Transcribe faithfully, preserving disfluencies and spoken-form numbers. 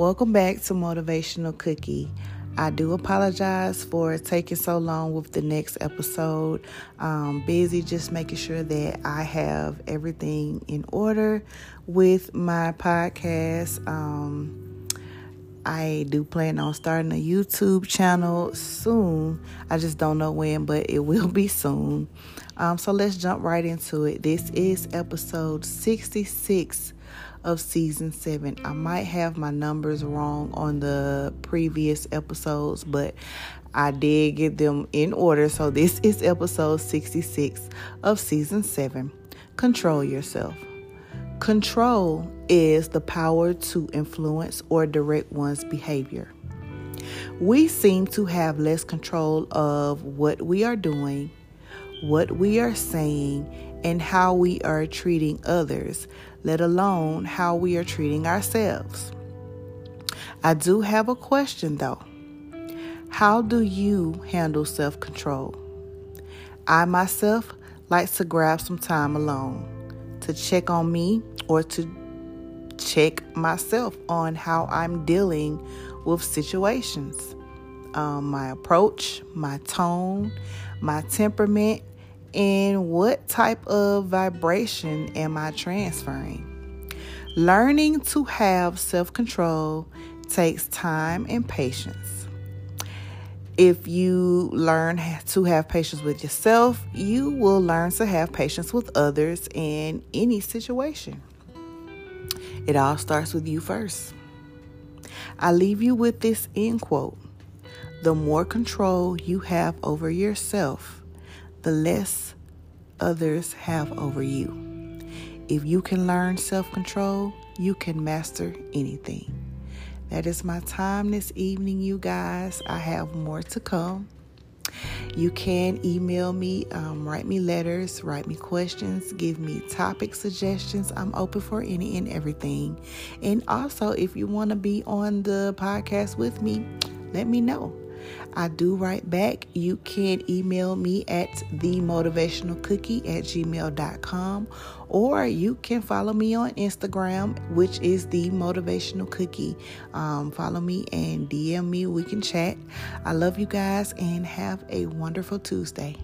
Welcome back to Motivational Cookie. I do apologize for taking so long with the next episode. I'm busy just making sure that I have everything in order with my podcast. Um, I do plan on starting a YouTube channel soon. I just don't know when, but it will be soon. Um, so let's jump right into it. This is episode sixty-six of season seven. I might have my numbers wrong on the previous episodes, but I did get them in order. So this is episode sixty-six of season seven. Control yourself. Control is the power to influence or direct one's behavior. We seem to have less control of what we are doing, what we are saying, and how we are treating others, let alone how we are treating ourselves. I do have a question though. How do you handle self-control? I myself like to grab some time alone to check on me or to check myself on how I'm dealing with situations, um, my approach, my tone, my temperament, and what type of vibration am I transferring? Learning to have self-control takes time and patience. If you learn to have patience with yourself, you will learn to have patience with others in any situation. It all starts with you first. I leave you with this end quote. The more control you have over yourself, the less others have over you. If you can learn self-control, you can master anything. That is my time this evening, you guys. I have more to come. You can email me, um, write me letters, write me questions, give me topic suggestions. I'm open for any and everything. And also, if you want to be on the podcast with me, let me know. I do write back. You can email me at the motivational cookie at gmail dot com, or you can follow me on Instagram, which is the motivational cookie. Um, follow me and D M me. We can chat. I love you guys and have a wonderful Tuesday.